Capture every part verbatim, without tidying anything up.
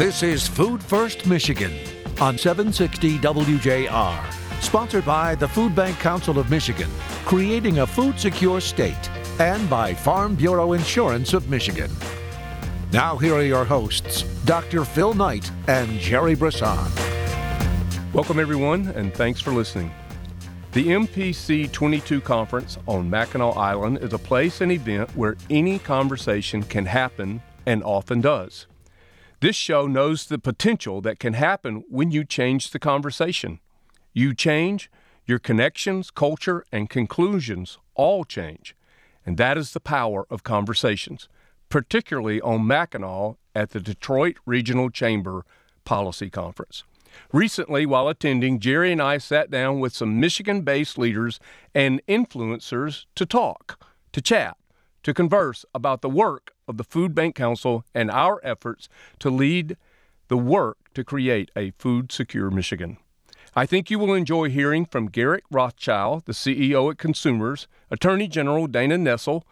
This is Food First Michigan on seven sixty W J R, sponsored by the Food Bank Council of Michigan, creating a food-secure state, and by Farm Bureau Insurance of Michigan. Now here are your hosts, Doctor Phil Knight and Jerry Brisson. Welcome everyone, and thanks for listening. The M P C twenty-two Conference on Mackinac Island is a place and event where any conversation can happen, and often does. This show knows the potential that can happen when you change the conversation. You change, your connections, culture, and conclusions all change. And that is the power of conversations, particularly on Mackinac at the Detroit Regional Chamber Policy Conference. Recently, while attending, Jerry and I sat down with some Michigan-based leaders and influencers to talk, to chat, to converse about the work of the Food Bank Council and our efforts to lead the work to create a food-secure Michigan. I think you will enjoy hearing from Garrett Rothschild, the C E O at Consumers, Attorney General Dana Nessel,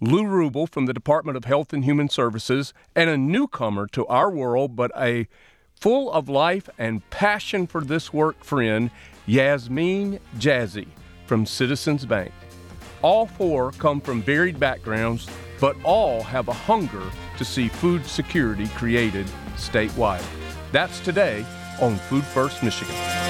Lou Rubel from the Department of Health and Human Services, and a newcomer to our world, but a full of life and passion for this work friend, Yasmeen Jazzy from Citizens Bank. All four come from varied backgrounds, but all have a hunger to see food security created statewide. That's today on Food First Michigan.